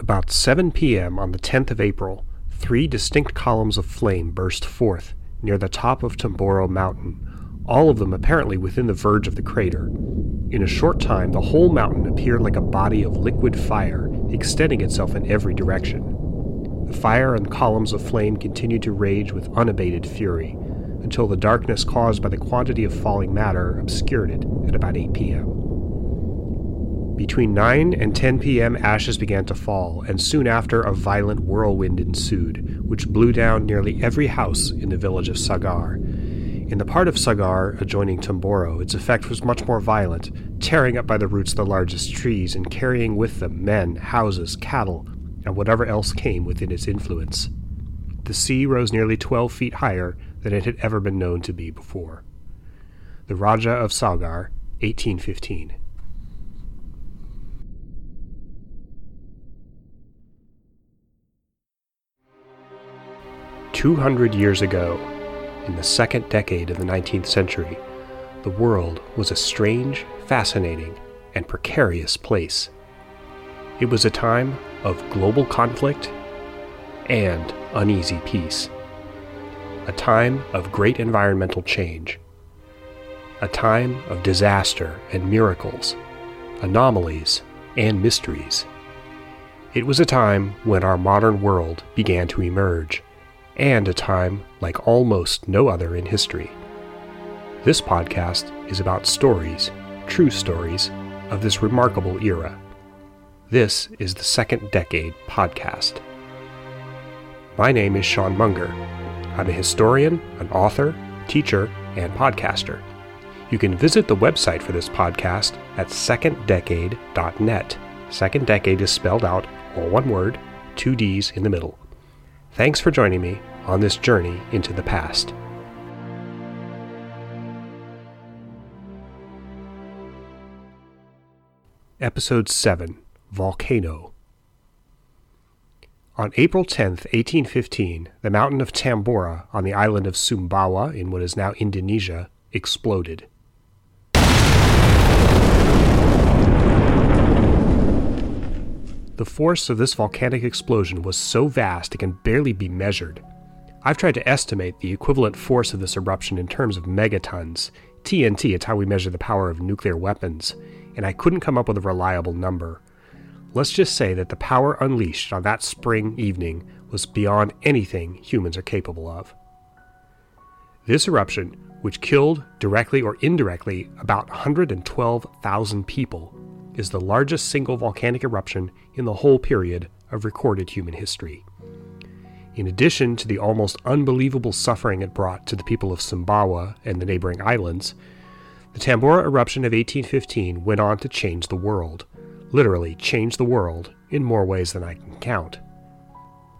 About 7 p.m. on the 10th of April, 3 distinct columns of flame burst forth near the top of Tambora Mountain, all of them apparently within the verge of the crater. In a short time, the whole mountain appeared like a body of liquid fire, extending itself in every direction. The fire and columns of flame continued to rage with unabated fury, until the darkness caused by the quantity of falling matter obscured it at about 8 p.m. Between 9 and 10 p.m. ashes began to fall, and soon after a violent whirlwind ensued, which blew down nearly every house in the village of Sagar. In the part of Sagar adjoining Tamboro, its effect was much more violent, tearing up by the roots the largest trees and carrying with them men, houses, cattle, and whatever else came within its influence. The sea rose nearly 12 feet higher than it had ever been known to be before. The Raja of Sagar, 1815. "200 years ago, in the second decade of the 19th century, the world was a strange, fascinating, and precarious place. It was a time of global conflict and uneasy peace. A time of great environmental change. A time of disaster and miracles, anomalies and mysteries. It was a time when our modern world began to emerge, and a time like almost no other in history. This podcast is about stories, true stories, of this remarkable era. This is the Second Decade Podcast. My name is Sean Munger. I'm a historian, an author, teacher, and podcaster. You can visit the website for this podcast at seconddecade.net. Second Decade is spelled out, all one word, two D's in the middle. Thanks for joining me on this journey into the past. Episode 7, Volcano. On April 10, 1815, the mountain of Tambora on the island of Sumbawa in what is now Indonesia exploded. The force of this volcanic explosion was so vast it can barely be measured. I've tried to estimate the equivalent force of this eruption in terms of megatons. TNT, it's how we measure the power of nuclear weapons, and I couldn't come up with a reliable number. Let's just say that the power unleashed on that spring evening was beyond anything humans are capable of. This eruption, which killed, directly or indirectly, about 112,000 people, is the largest single volcanic eruption in the whole period of recorded human history. In addition to the almost unbelievable suffering it brought to the people of Sumbawa and the neighboring islands, the Tambora eruption of 1815 went on to change the world. Literally changed the world in more ways than I can count.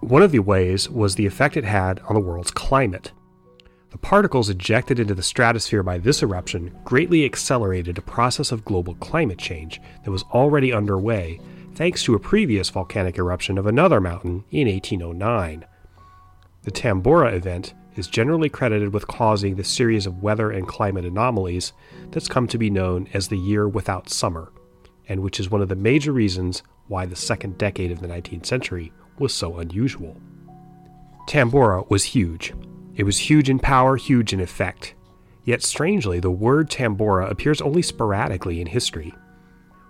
One of the ways was the effect it had on the world's climate. The particles ejected into the stratosphere by this eruption greatly accelerated a process of global climate change that was already underway thanks to a previous volcanic eruption of another mountain in 1809. The Tambora event is generally credited with causing the series of weather and climate anomalies that's come to be known as the Year Without Summer, and which is one of the major reasons why the second decade of the 19th century was so unusual. Tambora was huge. It was huge in power, huge in effect. Yet strangely, the word Tambora appears only sporadically in history.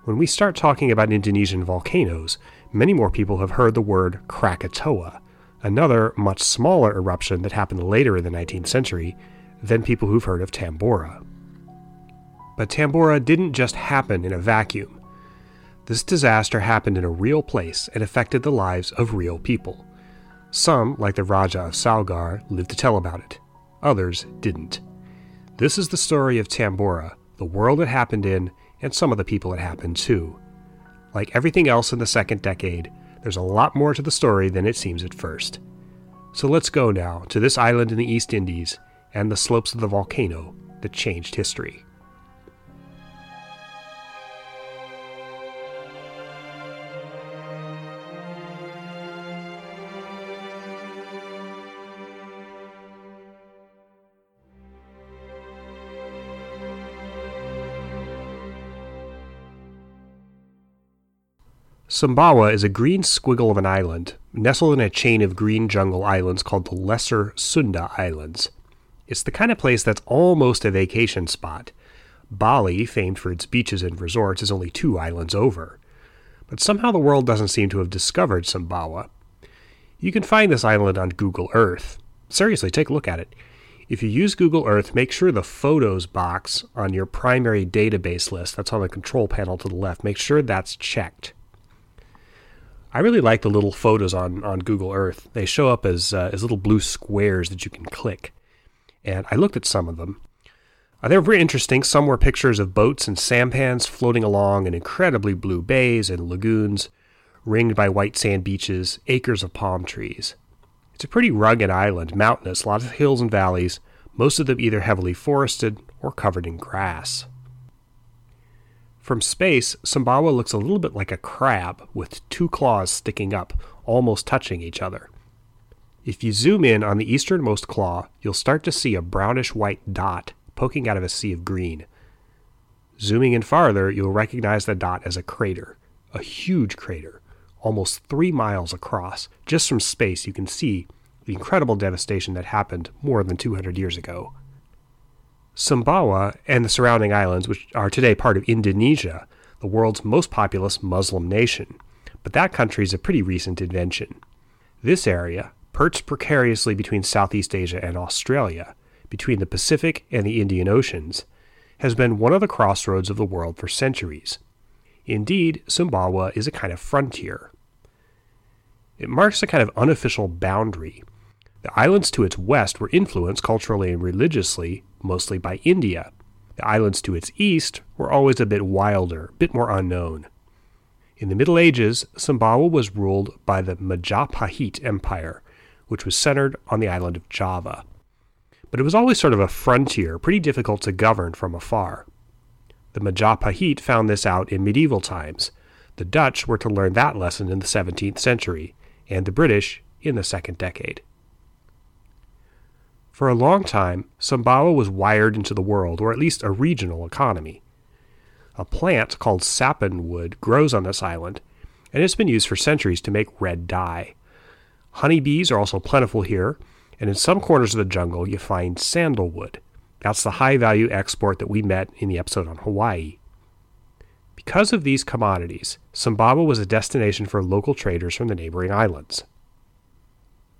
When we start talking about Indonesian volcanoes, many more people have heard the word Krakatoa, another much smaller eruption that happened later in the 19th century, than people who've heard of Tambora. But Tambora didn't just happen in a vacuum. This disaster happened in a real place and affected the lives of real people. Some, like the Raja of Sagar, lived to tell about it. Others didn't. This is the story of Tambora, the world it happened in, and some of the people it happened to. Like everything else in the second decade, there's a lot more to the story than it seems at first. So let's go now to this island in the East Indies and the slopes of the volcano that changed history. Sumbawa is a green squiggle of an island, nestled in a chain of green jungle islands called the Lesser Sunda Islands. It's the kind of place that's almost a vacation spot. Bali, famed for its beaches and resorts, is only 2 islands over. But somehow the world doesn't seem to have discovered Sumbawa. You can find this island on Google Earth. Seriously, take a look at it. If you use Google Earth, make sure the photos box on your primary database list, that's on the control panel to the left, make sure that's checked. I really like the little photos on Google Earth. They show up as little blue squares that you can click. And I looked at some of them. They were very interesting. Some were pictures of boats and sampans floating along in incredibly blue bays and lagoons, ringed by white sand beaches, acres of palm trees. It's a pretty rugged island, mountainous, lots of hills and valleys, most of them either heavily forested or covered in grass. From space, Sumbawa looks a little bit like a crab with 2 claws sticking up, almost touching each other. If you zoom in on the easternmost claw, you'll start to see a brownish-white dot poking out of a sea of green. Zooming in farther, you'll recognize the dot as a crater, a huge crater, almost 3 miles across. Just from space, you can see the incredible devastation that happened more than 200 years ago. Sumbawa and the surrounding islands, which are today part of Indonesia, the world's most populous Muslim nation. But that country is a pretty recent invention. This area, perched precariously between Southeast Asia and Australia, between the Pacific and the Indian Oceans, has been one of the crossroads of the world for centuries. Indeed, Sumbawa is a kind of frontier. It marks a kind of unofficial boundary. The islands to its west were influenced culturally and religiously, mostly by India. The islands to its east were always a bit wilder, a bit more unknown. In the Middle Ages, Sumbawa was ruled by the Majapahit Empire, which was centered on the island of Java. But it was always sort of a frontier, pretty difficult to govern from afar. The Majapahit found this out in medieval times. The Dutch were to learn that lesson in the 17th century, and the British in the second decade. For a long time, Sumbawa was wired into the world, or at least a regional economy. A plant called sapinwood grows on this island, and it's been used for centuries to make red dye. Honeybees are also plentiful here, and in some corners of the jungle you find sandalwood. That's the high-value export that we met in the episode on Hawaii. Because of these commodities, Sumbawa was a destination for local traders from the neighboring islands.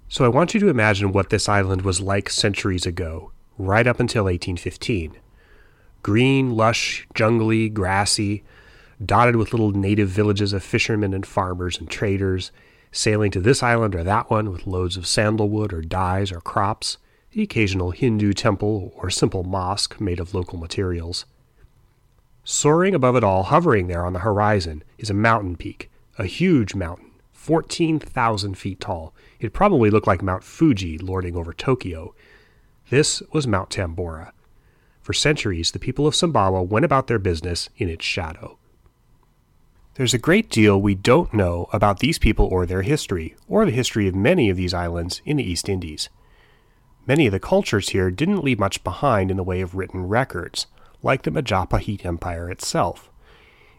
So I want you to imagine what this island was like centuries ago, right up until 1815. Green, lush, jungly, grassy, dotted with little native villages of fishermen and farmers and traders, sailing to this island or that one with loads of sandalwood or dyes or crops, the occasional Hindu temple or simple mosque made of local materials. Soaring above it all, hovering there on the horizon, is a mountain peak, a huge mountain. 14,000 feet tall. It probably looked like Mount Fuji lording over Tokyo. This was Mount Tambora. For centuries, the people of Sumbawa went about their business in its shadow. There's a great deal we don't know about these people or their history, or the history of many of these islands in the East Indies. Many of the cultures here didn't leave much behind in the way of written records, like the Majapahit Empire itself.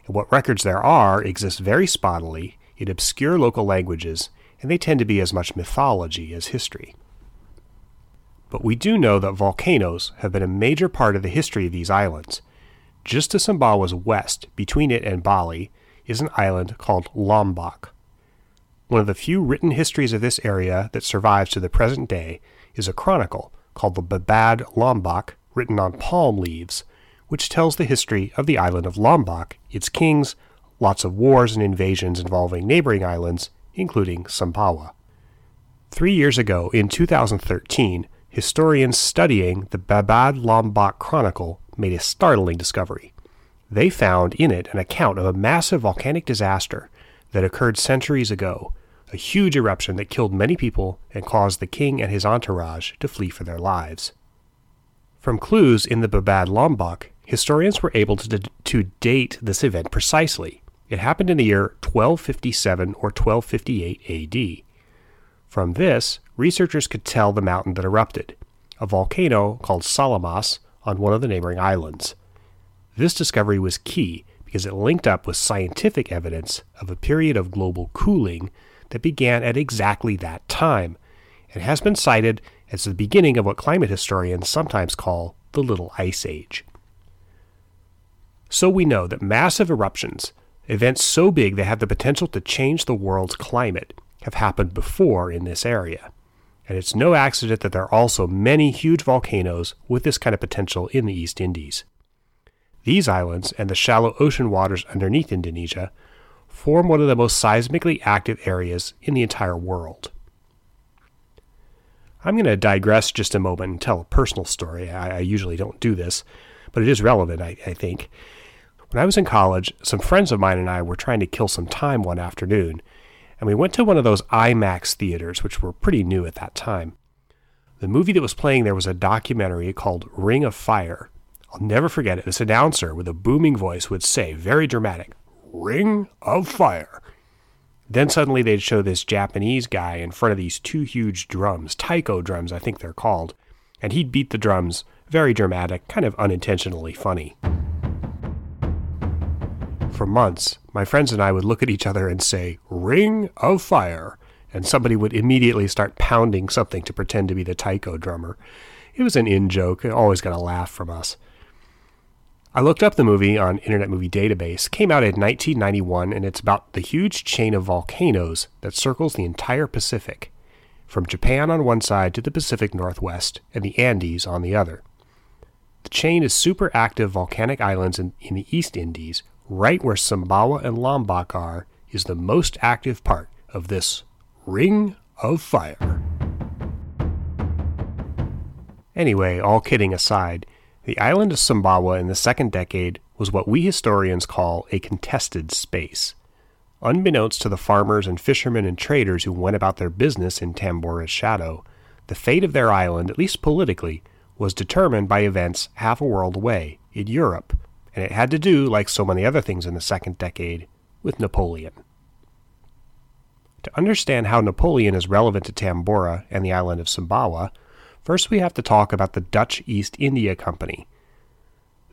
And what records there are exist very spottily in obscure local languages, and they tend to be as much mythology as history. But we do know that volcanoes have been a major part of the history of these islands. Just to Sumbawa's west, between it and Bali, is an island called Lombok. One of the few written histories of this area that survives to the present day is a chronicle called the Babad Lombok, written on palm leaves, which tells the history of the island of Lombok, its kings, lots of wars and invasions involving neighboring islands, including Sumbawa. 3 years ago, in 2013, historians studying the Babad Lombok Chronicle made a startling discovery. They found in it an account of a massive volcanic disaster that occurred centuries ago, a huge eruption that killed many people and caused the king and his entourage to flee for their lives. From clues in the Babad Lombok, historians were able to date this event precisely. It happened in the year 1257 or 1258 AD. From this, researchers could tell the mountain that erupted, a volcano called Salamas on one of the neighboring islands. This discovery was key because it linked up with scientific evidence of a period of global cooling that began at exactly that time, and has been cited as the beginning of what climate historians sometimes call the Little Ice Age. So we know that massive eruptions, events so big they have the potential to change the world's climate, have happened before in this area. And it's no accident that there are also many huge volcanoes with this kind of potential in the East Indies. These islands and the shallow ocean waters underneath Indonesia form one of the most seismically active areas in the entire world. I'm going to digress just a moment and tell a personal story. I usually don't do this, but it is relevant, I think. When I was in college, some friends of mine and I were trying to kill some time one afternoon, and we went to one of those IMAX theaters, which were pretty new at that time. The movie that was playing there was a documentary called Ring of Fire. I'll never forget it. This announcer with a booming voice would say, very dramatic, "Ring of Fire." Then suddenly they'd show this Japanese guy in front of these two huge drums, taiko drums, I think they're called, and he'd beat the drums, very dramatic, kind of unintentionally funny. For months, my friends and I would look at each other and say, "Ring of Fire," and somebody would immediately start pounding something to pretend to be the taiko drummer. It was an in-joke, always got a laugh from us. I looked up the movie on Internet Movie Database, came out in 1991, and it's about the huge chain of volcanoes that circles the entire Pacific, from Japan on one side to the Pacific Northwest and the Andes on the other. The chain is super active volcanic islands in the East Indies, right where Sumbawa and Lombok are, is the most active part of this Ring of Fire. Anyway, all kidding aside, the island of Sumbawa in the second decade was what we historians call a contested space. Unbeknownst to the farmers and fishermen and traders who went about their business in Tambora's shadow, the fate of their island, at least politically, was determined by events half a world away in Europe, and it had to do, like so many other things in the second decade, with Napoleon. To understand how Napoleon is relevant to Tambora and the island of Sumbawa, first, we have to talk about the Dutch East India Company.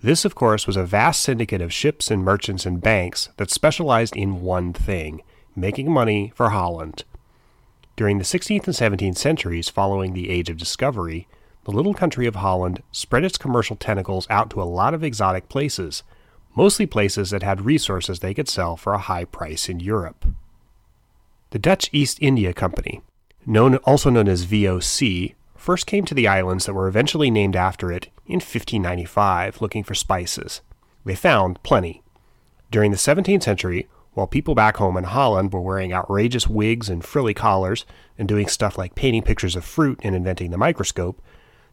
This, of course, was a vast syndicate of ships and merchants and banks that specialized in one thing, making money for Holland. During the 16th and 17th centuries following the Age of Discovery, the little country of Holland spread its commercial tentacles out to a lot of exotic places, mostly places that had resources they could sell for a high price in Europe. The Dutch East India Company, also known as VOC, first came to the islands that were eventually named after it in 1595, looking for spices. They found plenty. During the 17th century, while people back home in Holland were wearing outrageous wigs and frilly collars and doing stuff like painting pictures of fruit and inventing the microscope,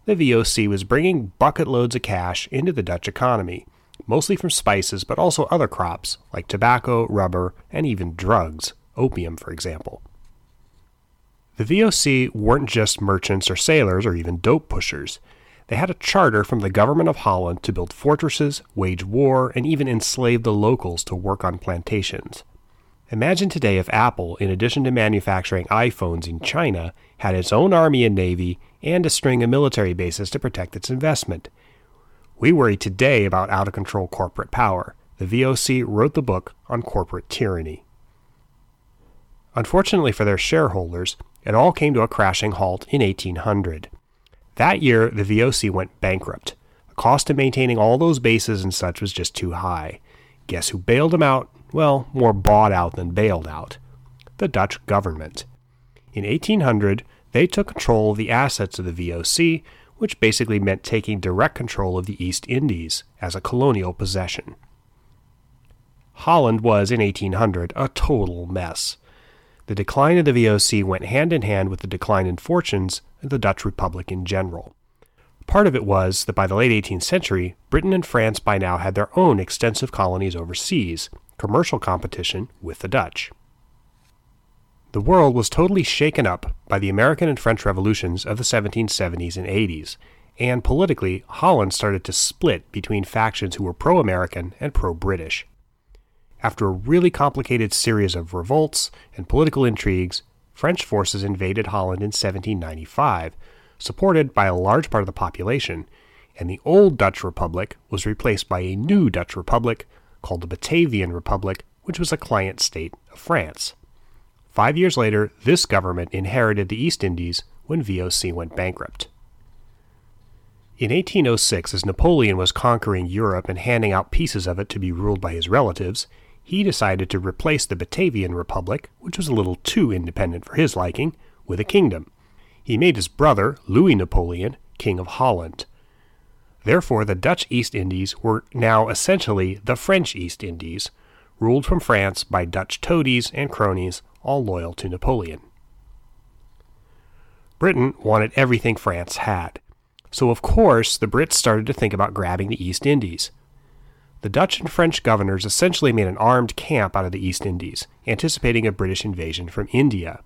the VOC was bringing bucket loads of cash into the Dutch economy, mostly from spices but also other crops like tobacco, rubber, and even drugs, opium for example. The VOC weren't just merchants or sailors or even dope pushers. They had a charter from the government of Holland to build fortresses, wage war, and even enslave the locals to work on plantations. Imagine today if Apple, in addition to manufacturing iPhones in China, had its own army and navy and a string of military bases to protect its investment. We worry today about out-of-control corporate power. The VOC wrote the book on corporate tyranny. Unfortunately for their shareholders, it all came to a crashing halt in 1800. That year, the VOC went bankrupt. The cost of maintaining all those bases and such was just too high. Guess who bailed them out? Well, more bought out than bailed out. The Dutch government. In 1800, they took control of the assets of the VOC, which basically meant taking direct control of the East Indies as a colonial possession. Holland was, in 1800, a total mess. The decline of the VOC went hand in hand with the decline in fortunes of the Dutch Republic in general. Part of it was that by the late 18th century, Britain and France by now had their own extensive colonies overseas, commercial competition with the Dutch. The world was totally shaken up by the American and French revolutions of the 1770s and 80s, and politically, Holland started to split between factions who were pro-American and pro-British. After a really complicated series of revolts and political intrigues, French forces invaded Holland in 1795, supported by a large part of the population, and the old Dutch Republic was replaced by a new Dutch Republic called the Batavian Republic, which was a client state of France. 5 years later, this government inherited the East Indies when VOC went bankrupt. In 1806, as Napoleon was conquering Europe and handing out pieces of it to be ruled by his relatives, he decided to replace the Batavian Republic, which was a little too independent for his liking, with a kingdom. He made his brother, Louis Napoleon, King of Holland. Therefore, the Dutch East Indies were now essentially the French East Indies, ruled from France by Dutch toadies and cronies, all loyal to Napoleon. Britain wanted everything France had. So of course, the Brits started to think about grabbing the East Indies. The Dutch and French governors essentially made an armed camp out of the East Indies, anticipating a British invasion from India.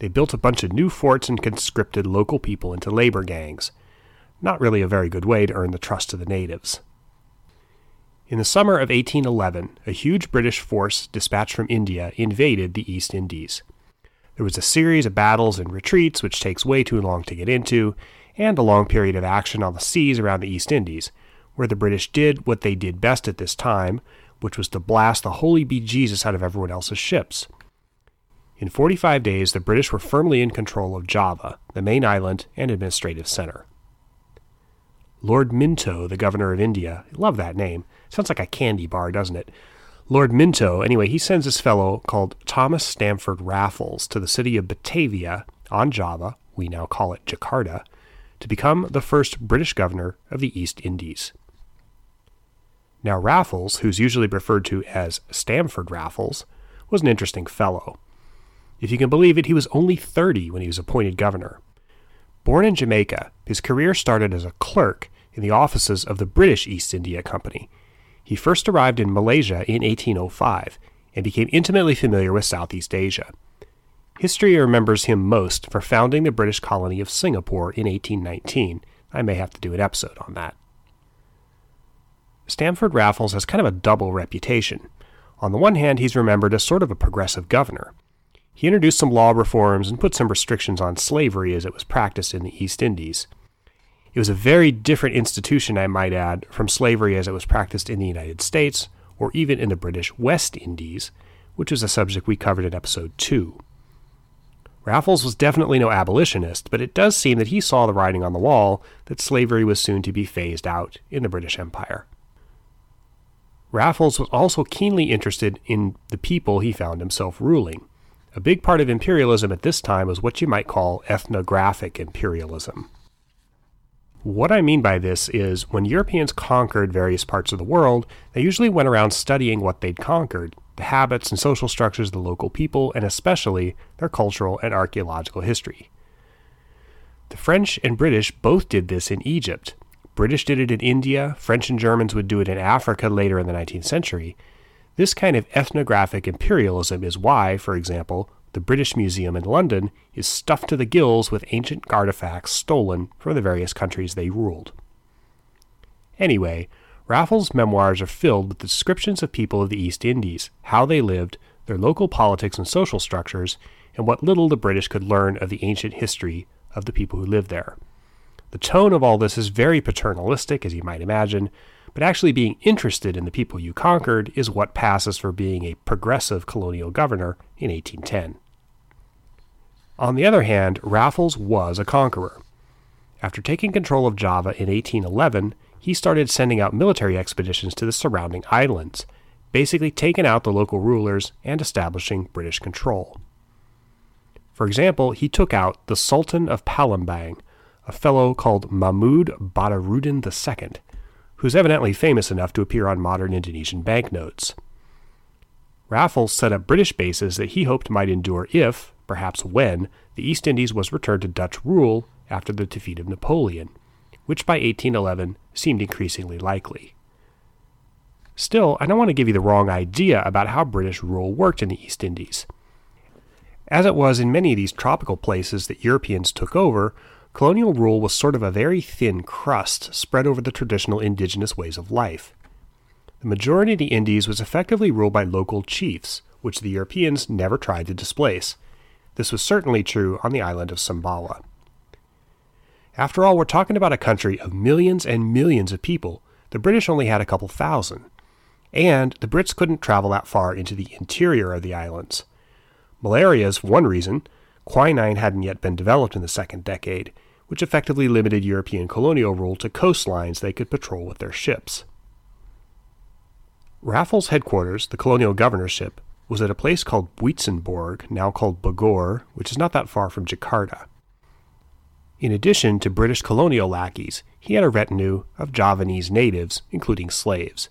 They built a bunch of new forts and conscripted local people into labor gangs. Not really a very good way to earn the trust of the natives. In the summer of 1811, a huge British force dispatched from India invaded the East Indies. There was a series of battles and retreats, which takes way too long to get into, and a long period of action on the seas around the East Indies, where the British did what they did best at this time, which was to blast the holy bejesus out of everyone else's ships. In 45 days, the British were firmly in control of Java, the main island and administrative center. Lord Minto, the governor of India, I love that name, sounds like a candy bar, doesn't it? Lord Minto, anyway, he sends this fellow called Thomas Stamford Raffles to the city of Batavia on Java, we now call it Jakarta, to become the first British governor of the East Indies. Now Raffles, who's usually referred to as Stamford Raffles, was an interesting fellow. If you can believe it, he was only 30 when he was appointed governor. Born in Jamaica, his career started as a clerk in the offices of the British East India Company. He first arrived in Malaysia in 1805 and became intimately familiar with Southeast Asia. History remembers him most for founding the British colony of Singapore in 1819. I may have to do an episode on that. Stamford Raffles has kind of a double reputation. On the one hand, he's remembered as sort of a progressive governor. He introduced some law reforms and put some restrictions on slavery as it was practiced in the East Indies. It was a very different institution, I might add, from slavery as it was practiced in the United States, or even in the British West Indies, which is a subject we covered in episode 2. Raffles was definitely no abolitionist, but it does seem that he saw the writing on the wall that slavery was soon to be phased out in the British Empire. Raffles was also keenly interested in the people he found himself ruling. A big part of imperialism at this time was what you might call ethnographic imperialism. What I mean by this is, when Europeans conquered various parts of the world, they usually went around studying what they'd conquered, the habits and social structures of the local people, and especially their cultural and archaeological history. The French and British both did this in Egypt. British did it in India, French and Germans would do it in Africa later in the 19th century. This kind of ethnographic imperialism is why, for example, the British Museum in London is stuffed to the gills with ancient artifacts stolen from the various countries they ruled. Anyway, Raffles' memoirs are filled with descriptions of people of the East Indies, how they lived, their local politics and social structures, and what little the British could learn of the ancient history of the people who lived there. The tone of all this is very paternalistic, as you might imagine, but actually being interested in the people you conquered is what passes for being a progressive colonial governor in 1810. On the other hand, Raffles was a conqueror. After taking control of Java in 1811, he started sending out military expeditions to the surrounding islands, basically taking out the local rulers and establishing British control. For example, he took out the Sultan of Palembang, a fellow called Mahmud Badarudin II, who's evidently famous enough to appear on modern Indonesian banknotes. Raffles set up British bases that he hoped might endure if, perhaps when, the East Indies was returned to Dutch rule after the defeat of Napoleon, which by 1811 seemed increasingly likely. Still, I don't want to give you the wrong idea about how British rule worked in the East Indies. As it was in many of these tropical places that Europeans took over, colonial rule was sort of a very thin crust spread over the traditional indigenous ways of life. The majority of the Indies was effectively ruled by local chiefs, which the Europeans never tried to displace. This was certainly true on the island of Sumbawa. After all, we're talking about a country of millions and millions of people. The British only had a couple thousand. and the Brits couldn't travel that far into the interior of the islands. Malaria is one reason. Quinine hadn't yet been developed in the second decade, which effectively limited European colonial rule to coastlines they could patrol with their ships. Raffles' headquarters, the colonial governorship, was at a place called Buitenzorg, now called Bogor, which is not that far from Jakarta. In addition to British colonial lackeys, he had a retinue of Javanese natives, including slaves.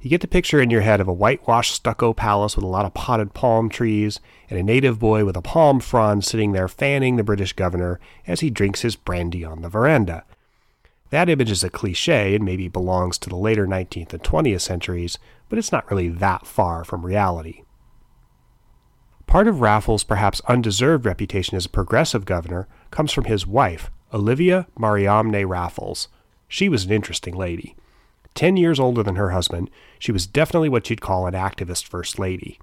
You get the picture in your head of a whitewashed stucco palace with a lot of potted palm trees and a native boy with a palm frond sitting there fanning the British governor as he drinks his brandy on the veranda. That image is a cliché and maybe belongs to the later 19th and 20th centuries, but it's not really that far from reality. Part of Raffles' perhaps undeserved reputation as a progressive governor comes from his wife, Olivia Mariamne Raffles. She was an interesting lady. 10 years older than her husband, she was definitely what you'd call an activist first lady.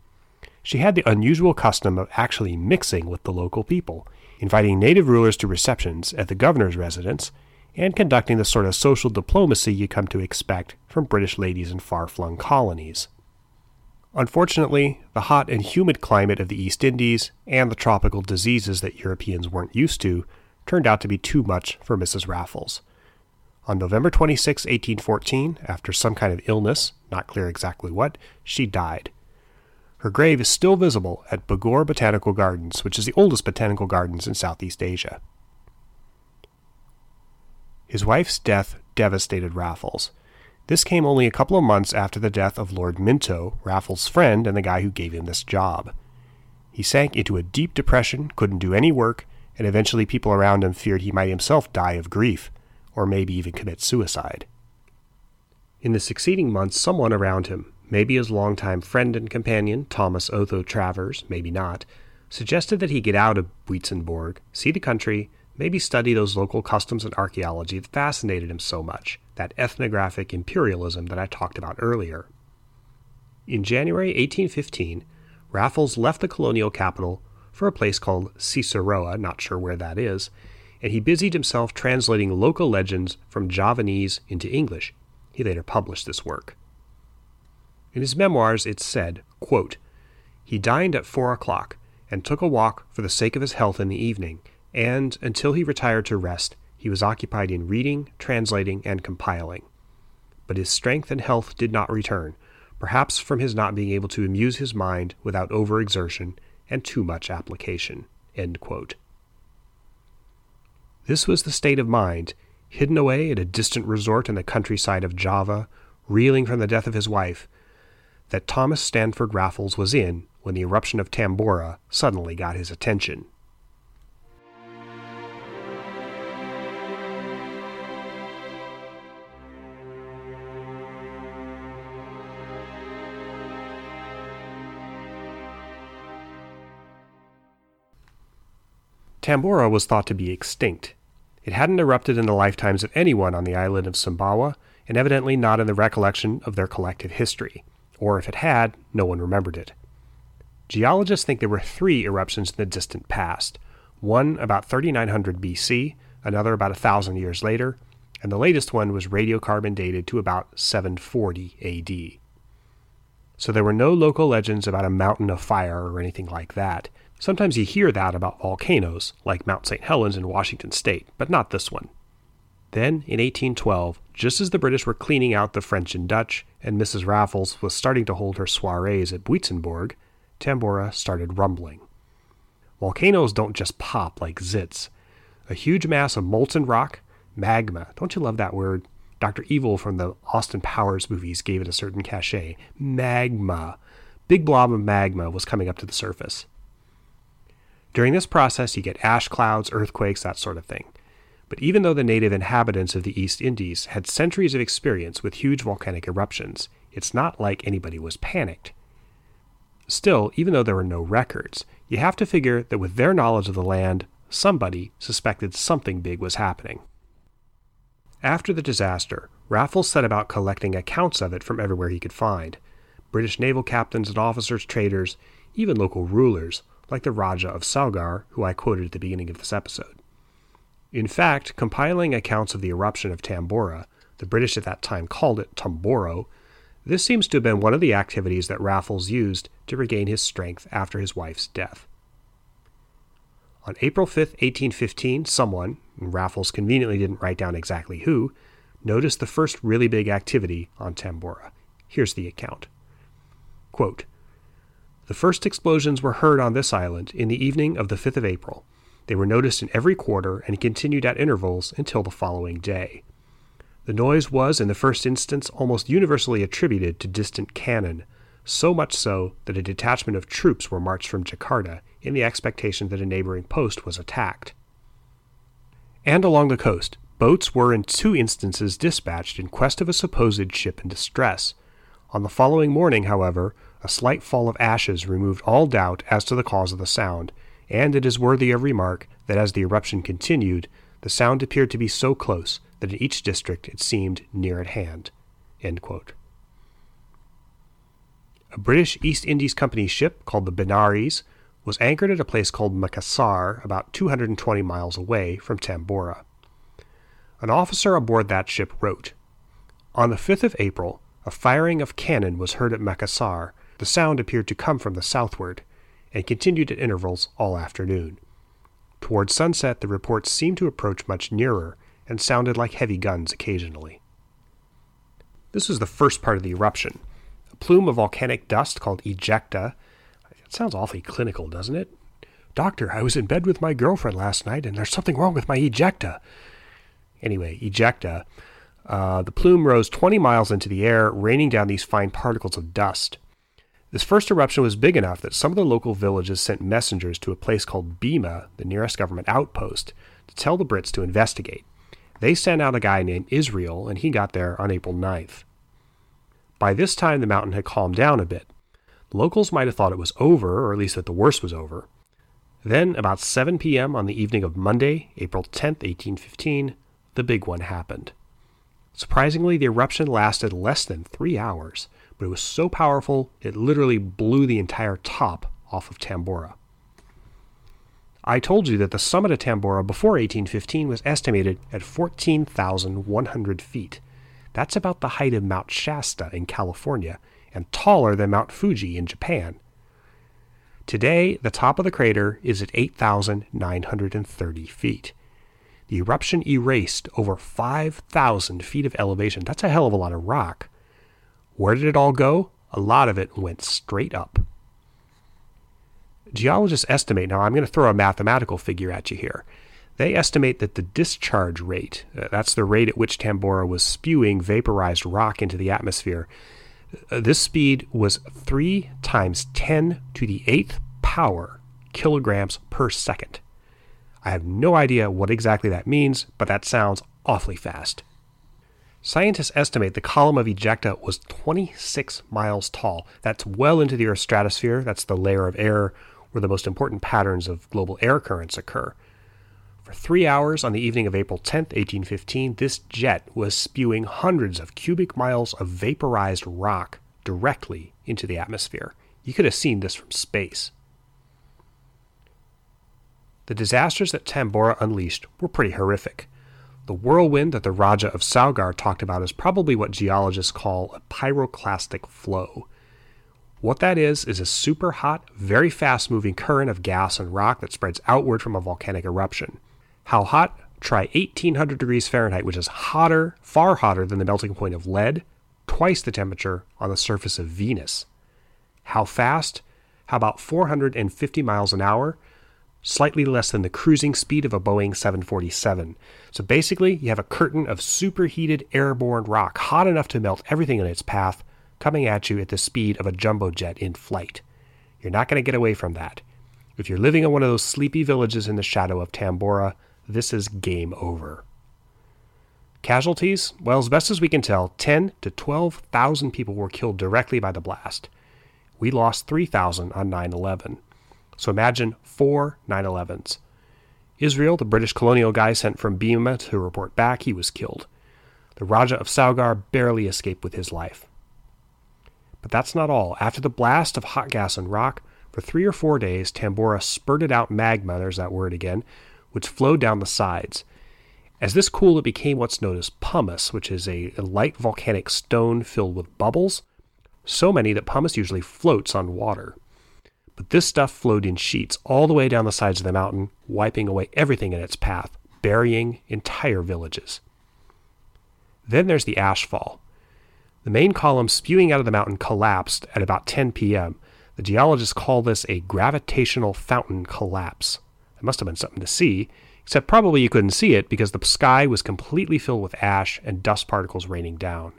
She had the unusual custom of actually mixing with the local people, inviting native rulers to receptions at the governor's residence, and conducting the sort of social diplomacy you come to expect from British ladies in far-flung colonies. Unfortunately, the hot and humid climate of the East Indies and the tropical diseases that Europeans weren't used to turned out to be too much for Mrs. Raffles. On November 26, 1814, after some kind of illness, not clear exactly what, she died. Her grave is still visible at Bogor Botanical Gardens, which is the oldest botanical gardens in Southeast Asia. His wife's death devastated Raffles. This came only a couple of months after the death of Lord Minto, Raffles' friend and the guy who gave him this job. He sank into a deep depression, couldn't do any work, and eventually people around him feared he might himself die of grief, or maybe even commit suicide. In the succeeding months, someone around him, maybe his longtime friend and companion, Thomas Otho Travers, maybe not, suggested that he get out of Buitenzorg, see the country, maybe study those local customs and archaeology that fascinated him so much, that ethnographic imperialism that I talked about earlier. In January 1815, Raffles left the colonial capital for a place called Ciceroa, not sure where that is, and he busied himself translating local legends from Javanese into English. He later published this work. In his memoirs, it's said, quote, "He dined at 4 o'clock and took a walk for the sake of his health in the evening, and until he retired to rest, he was occupied in reading, translating, and compiling. But his strength and health did not return, perhaps from his not being able to amuse his mind without overexertion and too much application." End quote. This was the state of mind, hidden away at a distant resort in the countryside of Java, reeling from the death of his wife, that Thomas Stamford Raffles was in when the eruption of Tambora suddenly got his attention. Tambora was thought to be extinct. It hadn't erupted in the lifetimes of anyone on the island of Sumbawa, and evidently not in the recollection of their collective history, or if it had, no one remembered it. Geologists think there were 3 eruptions in the distant past, one about 3900 BC, another about 1,000 years later, and the latest one was radiocarbon dated to about 740 AD. So there were no local legends about a mountain of fire or anything like that. Sometimes you hear that about volcanoes, like Mount St. Helens in Washington state, but not this one. Then, in 1812, just as the British were cleaning out the French and Dutch, and Mrs. Raffles was starting to hold her soirees at Buitenzorg, Tambora started rumbling. Volcanoes don't just pop like zits. A huge mass of molten rock, magma, don't you love that word? Dr. Evil from the Austin Powers movies gave it a certain cachet. Magma. Big blob of magma was coming up to the surface. During this process, you get ash clouds, earthquakes, that sort of thing. But even though the native inhabitants of the East Indies had centuries of experience with huge volcanic eruptions, it's not like anybody was panicked. Still, even though there were no records, you have to figure that with their knowledge of the land, somebody suspected something big was happening. After the disaster, Raffles set about collecting accounts of it from everywhere he could find. British naval captains and officers, traders, even local rulers, like the Raja of Salgar, who I quoted at the beginning of this episode. In fact, compiling accounts of the eruption of Tambora, the British at that time called it Tamboro, This seems to have been one of the activities that Raffles used to regain his strength after his wife's death. On April 5, 1815, someone, and Raffles conveniently didn't write down exactly who, noticed the first really big activity on Tambora. Here's the account. Quote, "The first explosions were heard on this island in the evening of the 5th of April. They were noticed in every quarter and continued at intervals until the following day. The noise was, in the first instance, almost universally attributed to distant cannon, so much so that a detachment of troops were marched from Jakarta in the expectation that a neighboring post was attacked. And along the coast, boats were in 2 instances dispatched in quest of a supposed ship in distress. On the following morning, however, a slight fall of ashes removed all doubt as to the cause of the sound, and it is worthy of remark that as the eruption continued, the sound appeared to be so close that in each district it seemed near at hand." End quote. A British East Indies Company ship called the Benares was anchored at a place called Makassar, about 220 miles away from Tambora. An officer aboard that ship wrote, "On the 5th of April, a firing of cannon was heard at Makassar. The sound appeared to come from the southward, and continued at intervals all afternoon. Towards sunset, the reports seemed to approach much nearer, and sounded like heavy guns occasionally." This was the first part of the eruption. A plume of volcanic dust called ejecta. It sounds awfully clinical, doesn't it? "Doctor, I was in bed with my girlfriend last night, and there's something wrong with my ejecta." Anyway, ejecta. The plume rose 20 miles into the air, raining down these fine particles of dust. This first eruption was big enough that some of the local villages sent messengers to a place called Bima, the nearest government outpost, to tell the Brits to investigate. They sent out a guy named Israel, and he got there on April 9th. By this time, the mountain had calmed down a bit. The locals might have thought it was over, or at least that the worst was over. Then, about 7 p.m. on the evening of Monday, April 10th, 1815, the big one happened. Surprisingly, the eruption lasted less than 3 hours, but it was so powerful, it literally blew the entire top off of Tambora. I told you that the summit of Tambora before 1815 was estimated at 14,100 feet. That's about the height of Mount Shasta in California, and taller than Mount Fuji in Japan. Today, the top of the crater is at 8,930 feet. The eruption erased over 5,000 feet of elevation. That's a hell of a lot of rock. Where did it all go? A lot of it went straight up. Geologists estimate, now I'm going to throw a mathematical figure at you here. They estimate that the discharge rate, that's the rate at which Tambora was spewing vaporized rock into the atmosphere, this speed was 3 times 10 to the 8th power kilograms per second. I have no idea what exactly that means, but that sounds awfully fast. Scientists estimate the column of ejecta was 26 miles tall. That's well into the Earth's stratosphere. That's the layer of air where the most important patterns of global air currents occur. For 3 hours on the evening of April 10, 1815, this jet was spewing hundreds of cubic miles of vaporized rock directly into the atmosphere. You could have seen this from space. The disasters that Tambora unleashed were pretty horrific. The whirlwind that the Raja of Saugar talked about is probably what geologists call a pyroclastic flow. What that is a super hot, very fast-moving current of gas and rock that spreads outward from a volcanic eruption. How hot? Try 1800 degrees Fahrenheit, which is hotter, far hotter than the melting point of lead, twice the temperature on the surface of Venus. How fast? How about 450 miles an hour? Slightly less than the cruising speed of a Boeing 747. So basically, you have a curtain of superheated airborne rock, hot enough to melt everything in its path, coming at you at the speed of a jumbo jet in flight. You're not going to get away from that. If you're living in one of those sleepy villages in the shadow of Tambora, this is game over. Casualties? Well, as best as we can tell, 10 to 12,000 people were killed directly by the blast. We lost 3,000 on 9/11. So imagine 4 9/11s. Israel, the British colonial guy sent from Bima to report back, he was killed. The Raja of Saugar barely escaped with his life. But that's not all. After the blast of hot gas and rock, for 3 or 4 days, Tambora spurted out magma, there's that word again, which flowed down the sides. As this cooled, it became what's known as pumice, which is a light volcanic stone filled with bubbles, so many that pumice usually floats on water. But this stuff flowed in sheets all the way down the sides of the mountain, wiping away everything in its path, burying entire villages. Then there's the ashfall. The main column spewing out of the mountain collapsed at about 10 p.m. The geologists call this a gravitational fountain collapse. It must have been something to see, except probably you couldn't see it because the sky was completely filled with ash and dust particles raining down.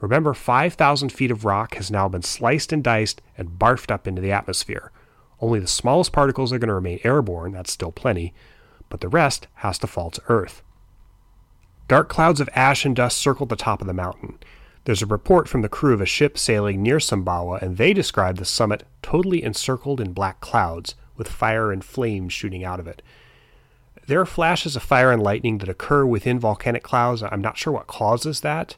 Remember, 5,000 feet of rock has now been sliced and diced and barfed up into the atmosphere. Only the smallest particles are going to remain airborne, that's still plenty, but the rest has to fall to Earth. Dark clouds of ash and dust circled the top of the mountain. There's a report from the crew of a ship sailing near Sumbawa, and they described the summit totally encircled in black clouds, with fire and flames shooting out of it. There are flashes of fire and lightning that occur within volcanic clouds. I'm not sure what causes that.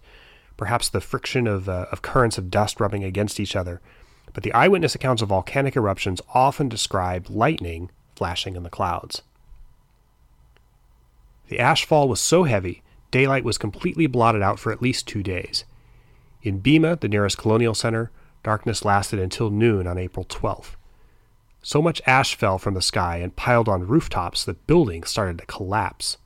Perhaps the friction of currents of dust rubbing against each other. But the eyewitness accounts of volcanic eruptions often describe lightning flashing in the clouds. The ashfall was so heavy, daylight was completely blotted out for at least 2 days. In Bima, the nearest colonial center, darkness lasted until noon on April 12th. So much ash fell from the sky and piled on rooftops that buildings started to collapse.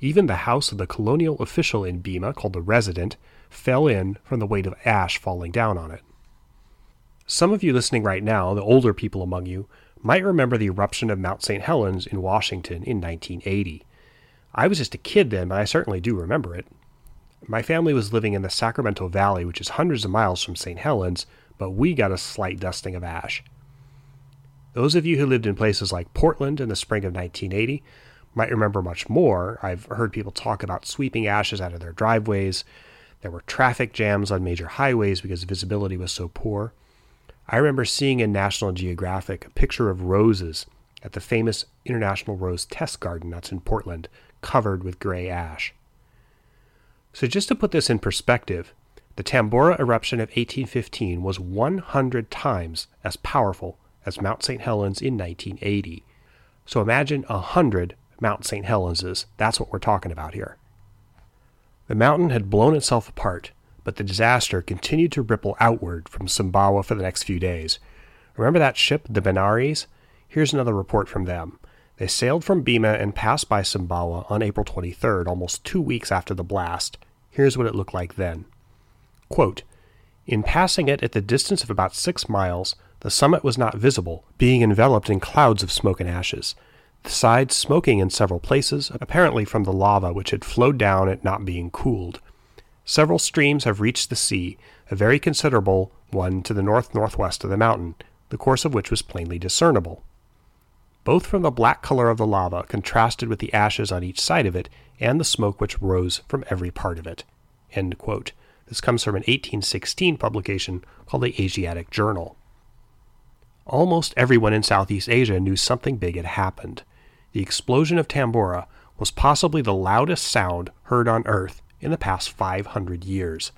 Even the house of the colonial official in Bima, called the Resident, fell in from the weight of ash falling down on it. Some of you listening right now, the older people among you, might remember the eruption of Mount St. Helens in Washington in 1980. I was just a kid then, but I certainly do remember it. My family was living in the Sacramento Valley, which is hundreds of miles from St. Helens, but we got a slight dusting of ash. Those of you who lived in places like Portland in the spring of 1980 might remember much more. I've heard people talk about sweeping ashes out of their driveways. There were traffic jams on major highways because visibility was so poor. I remember seeing in National Geographic a picture of roses at the famous International Rose Test Garden that's in Portland, covered with gray ash. So just to put this in perspective, the Tambora eruption of 1815 was 100 times as powerful as Mount St. Helens in 1980. So imagine 100 Mount St. Helenses. That's what we're talking about here. The mountain had blown itself apart, but the disaster continued to ripple outward from Sumbawa for the next few days. Remember that ship, the Benares? Here's another report from them. They sailed from Bima and passed by Sumbawa on April 23rd, almost 2 weeks after the blast. Here's what it looked like then. Quote, "In passing it at the distance of about 6 miles, the summit was not visible, being enveloped in clouds of smoke and ashes, the sides smoking in several places, apparently from the lava which had flowed down and not being cooled. Several streams have reached the sea, a very considerable one to the north-northwest of the mountain, the course of which was plainly discernible. Both from the black color of the lava, contrasted with the ashes on each side of it, and the smoke which rose from every part of it." End quote. This comes from an 1816 publication called the Asiatic Journal. Almost everyone in Southeast Asia knew something big had happened. The explosion of Tambora was possibly the loudest sound heard on Earth in the past 500 years.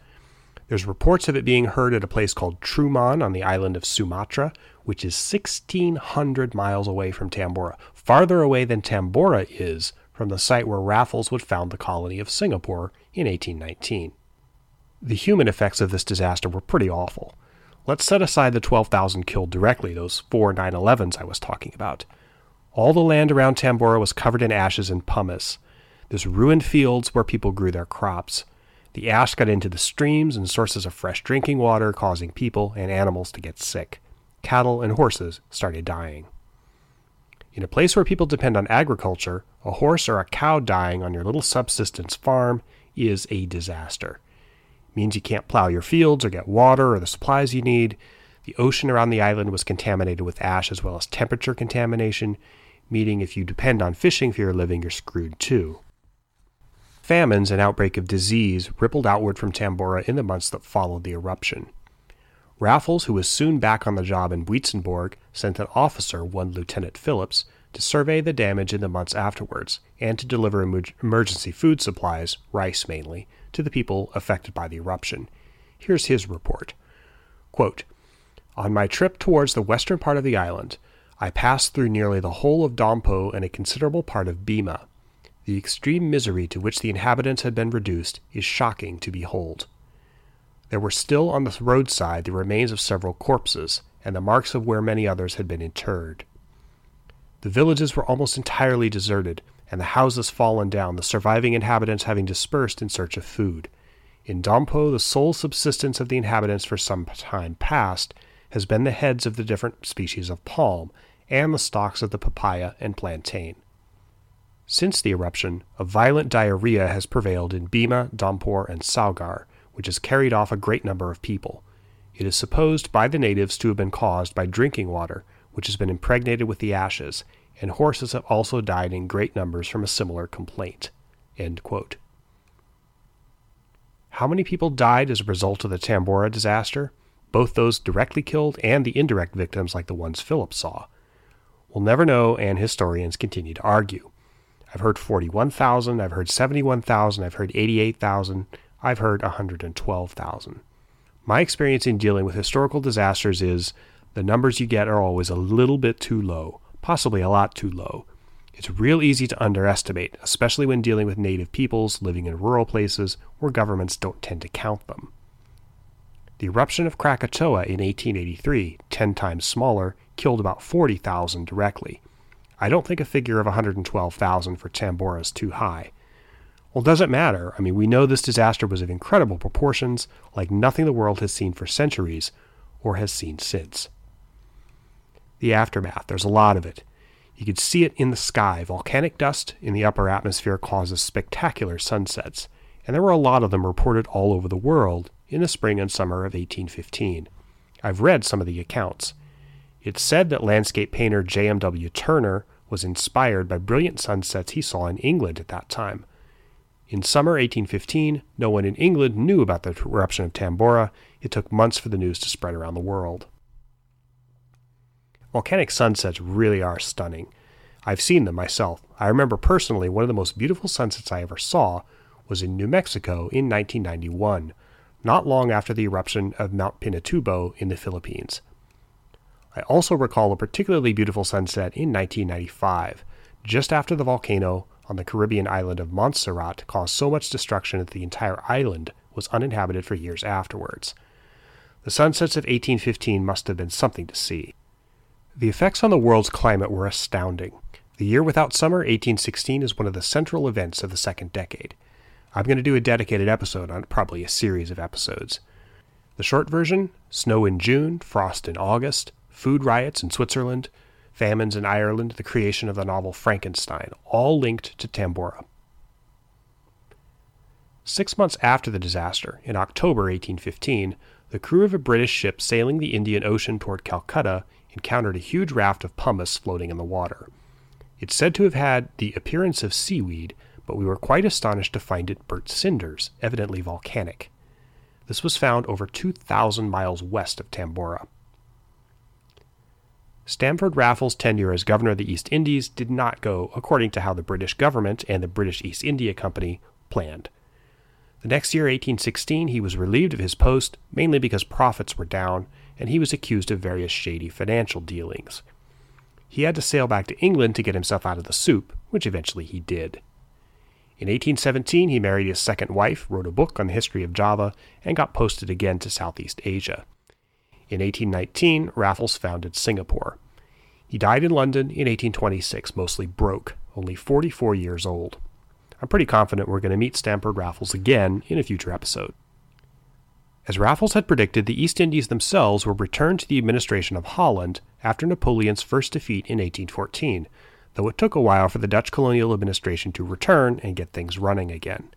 There's reports of it being heard at a place called Truman on the island of Sumatra, which is 1,600 miles away from Tambora, farther away than Tambora is from the site where Raffles would found the colony of Singapore in 1819. The human effects of this disaster were pretty awful. Let's set aside the 12,000 killed directly, those four 9/11s I was talking about. All the land around Tambora was covered in ashes and pumice. There's ruined fields where people grew their crops. The ash got into the streams and sources of fresh drinking water, causing people and animals to get sick. Cattle and horses started dying. In a place where people depend on agriculture, a horse or a cow dying on your little subsistence farm is a disaster. Means you can't plow your fields or get water or the supplies you need. The ocean around the island was contaminated with ash as well as temperature contamination, meaning if you depend on fishing for your living, you're screwed too. Famines and outbreak of disease rippled outward from Tambora in the months that followed the eruption. Raffles, who was soon back on the job in Buitenzorg, sent an officer, one Lieutenant Phillips, to survey the damage in the months afterwards and to deliver emergency food supplies, rice mainly, to the people affected by the eruption. Here's his report. Quote, "On my trip towards the western part of the island, I passed through nearly the whole of Dompo and a considerable part of Bima. The extreme misery to which the inhabitants had been reduced is shocking to behold. There were still on the roadside the remains of several corpses, and the marks of where many others had been interred. The villages were almost entirely deserted, and the houses fallen down, the surviving inhabitants having dispersed in search of food. In Dompo, the sole subsistence of the inhabitants for some time past has been the heads of the different species of palm, and the stalks of the papaya and plantain. Since the eruption, a violent diarrhea has prevailed in Bima, Dompo, and Saugar, which has carried off a great number of people. It is supposed by the natives to have been caused by drinking water, which has been impregnated with the ashes, and horses have also died in great numbers from a similar complaint." End quote. How many people died as a result of the Tambora disaster? Both those directly killed and the indirect victims like the ones Philip saw. We'll never know, and historians continue to argue. I've heard 41,000, I've heard 71,000, I've heard 88,000, I've heard 112,000. My experience in dealing with historical disasters is the numbers you get are always a little bit too low, possibly a lot too low. It's real easy to underestimate, especially when dealing with native peoples living in rural places where governments don't tend to count them. The eruption of Krakatoa in 1883, 10 times smaller, killed about 40,000 directly. I don't think a figure of 112,000 for Tambora is too high. Well, doesn't matter. I mean, we know this disaster was of incredible proportions, like nothing the world has seen for centuries, or has seen since. The aftermath, there's a lot of it. You could see it in the sky. Volcanic dust in the upper atmosphere causes spectacular sunsets, and there were a lot of them reported all over the world in the spring and summer of 1815. I've read some of the accounts. It's said that landscape painter J.M.W. Turner was inspired by brilliant sunsets he saw in England at that time. In summer 1815, no one in England knew about the eruption of Tambora. It took months for the news to spread around the world. Volcanic sunsets really are stunning. I've seen them myself. I remember personally one of the most beautiful sunsets I ever saw was in New Mexico in 1991, not long after the eruption of Mount Pinatubo in the Philippines. I also recall a particularly beautiful sunset in 1995, just after the volcano on the Caribbean island of Montserrat caused so much destruction that the entire island was uninhabited for years afterwards. The sunsets of 1815 must have been something to see. The effects on the world's climate were astounding. The year without summer, 1816, is one of the central events of the second decade. I'm going to do a dedicated episode on it, probably a series of episodes. The short version, snow in June, frost in August, food riots in Switzerland, famines in Ireland, the creation of the novel Frankenstein, all linked to Tambora. 6 months after the disaster, in October 1815, the crew of a British ship sailing the Indian Ocean toward Calcutta encountered a huge raft of pumice floating in the water. It's said to have had the appearance of seaweed, but we were quite astonished to find it burnt cinders, evidently volcanic. This was found over 2,000 miles west of Tambora. Stamford Raffles' tenure as governor of the East Indies did not go according to how the British government and the British East India Company planned. The next year, 1816, he was relieved of his post, mainly because profits were down, and he was accused of various shady financial dealings. He had to sail back to England to get himself out of the soup, which eventually he did. In 1817, he married his second wife, wrote a book on the history of Java, and got posted again to Southeast Asia. In 1819, Raffles founded Singapore. He died in London in 1826, mostly broke, only 44 years old. I'm pretty confident we're going to meet Stamford Raffles again in a future episode. As Raffles had predicted, the East Indies themselves were returned to the administration of Holland after Napoleon's first defeat in 1814, though it took a while for the Dutch colonial administration to return and get things running again.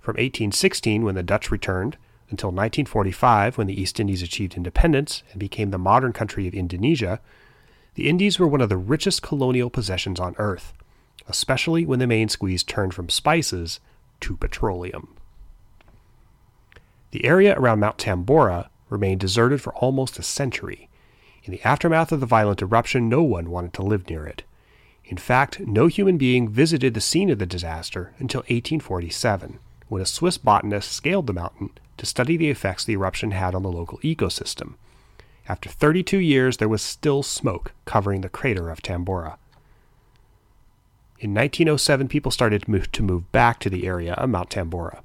From 1816, when the Dutch returned, until 1945, when the East Indies achieved independence and became the modern country of Indonesia, the Indies were one of the richest colonial possessions on Earth, especially when the main squeeze turned from spices to petroleum. The area around Mount Tambora remained deserted for almost a century. In the aftermath of the violent eruption, no one wanted to live near it. In fact, no human being visited the scene of the disaster until 1847, when a Swiss botanist scaled the mountain to study the effects the eruption had on the local ecosystem. After 32 years, there was still smoke covering the crater of Tambora. In 1907, people started to move back to the area of Mount Tambora.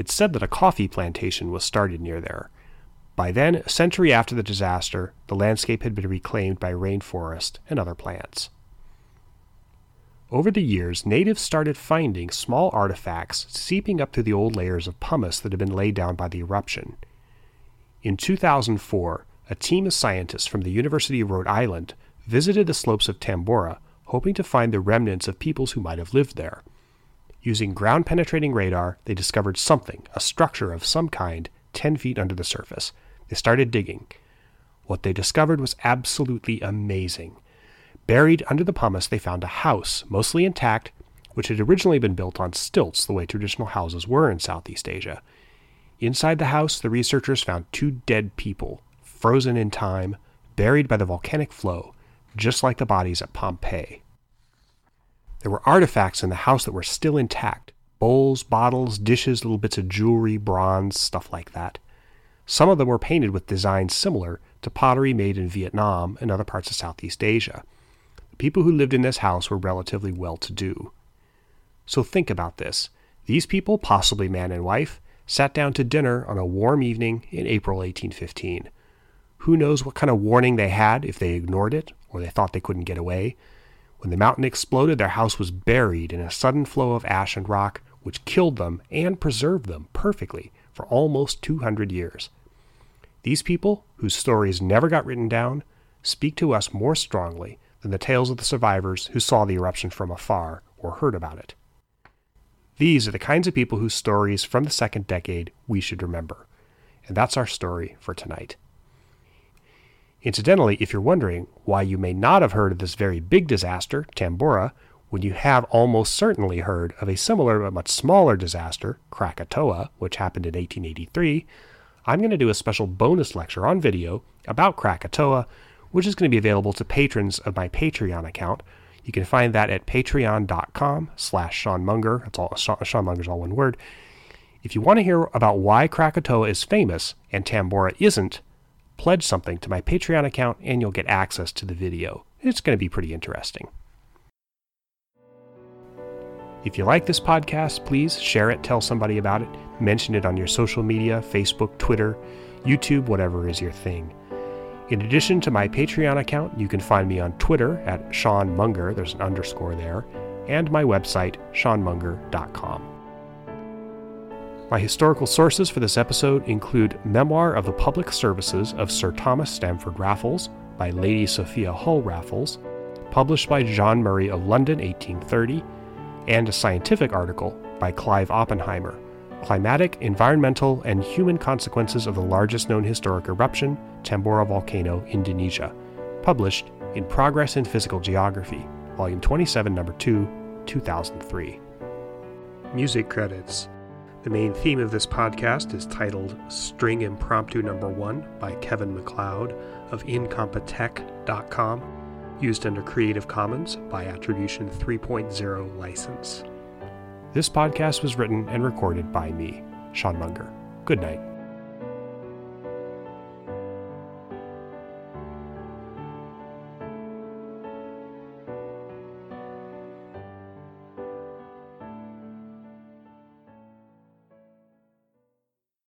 it's said that a coffee plantation was started near there. By then, a century after the disaster, the landscape had been reclaimed by rainforest and other plants. Over the years, natives started finding small artifacts seeping up through the old layers of pumice that had been laid down by the eruption. In 2004, a team of scientists from the University of Rhode Island visited the slopes of Tambora, hoping to find the remnants of peoples who might have lived there. Using ground-penetrating radar, they discovered something, a structure of some kind, 10 feet under the surface. They started digging. What they discovered was absolutely amazing. Buried under the pumice, they found a house, mostly intact, which had originally been built on stilts the way traditional houses were in Southeast Asia. Inside the house, the researchers found two dead people, frozen in time, buried by the volcanic flow, just like the bodies at Pompeii. There were artifacts in the house that were still intact. Bowls, bottles, dishes, little bits of jewelry, bronze, stuff like that. Some of them were painted with designs similar to pottery made in Vietnam and other parts of Southeast Asia. The people who lived in this house were relatively well-to-do. So think about this. These people, possibly man and wife, sat down to dinner on a warm evening in April 1815. Who knows what kind of warning they had if they ignored it or they thought they couldn't get away. When the mountain exploded, their house was buried in a sudden flow of ash and rock, which killed them and preserved them perfectly for almost 200 years. These people, whose stories never got written down, speak to us more strongly than the tales of the survivors who saw the eruption from afar or heard about it. These are the kinds of people whose stories from the second decade we should remember. And that's our story for tonight. Incidentally, if you're wondering why you may not have heard of this very big disaster, Tambora, when you have almost certainly heard of a similar but much smaller disaster, Krakatoa, which happened in 1883, I'm going to do a special bonus lecture on video about Krakatoa, which is going to be available to patrons of my Patreon account. You can find that at patreon.com/Sean Munger. That's all, Sean Munger's all one word. If you want to hear about why Krakatoa is famous and Tambora isn't, pledge something to my Patreon account and you'll get access to the video. It's going to be pretty interesting. If you like this podcast, please share it, tell somebody about it, mention it on your social media, Facebook, Twitter, YouTube, whatever is your thing. In addition to my Patreon account, you can find me on Twitter at Sean Munger, there's an underscore there, and my website, seanmunger.com. My historical sources for this episode include Memoir of the Public Services of Sir Thomas Stamford Raffles by Lady Sophia Hull Raffles, published by John Murray of London, 1830, and a scientific article by Clive Oppenheimer, Climatic, Environmental, and Human Consequences of the Largest Known Historic Eruption, Tambora Volcano, Indonesia, published in Progress in Physical Geography, Volume 27, No. 2, 2003. Music credits. The main theme of this podcast is titled String Impromptu No. 1 by Kevin MacLeod of Incompetech.com, used under Creative Commons by Attribution 3.0 license. This podcast was written and recorded by me, Sean Munger. Good night.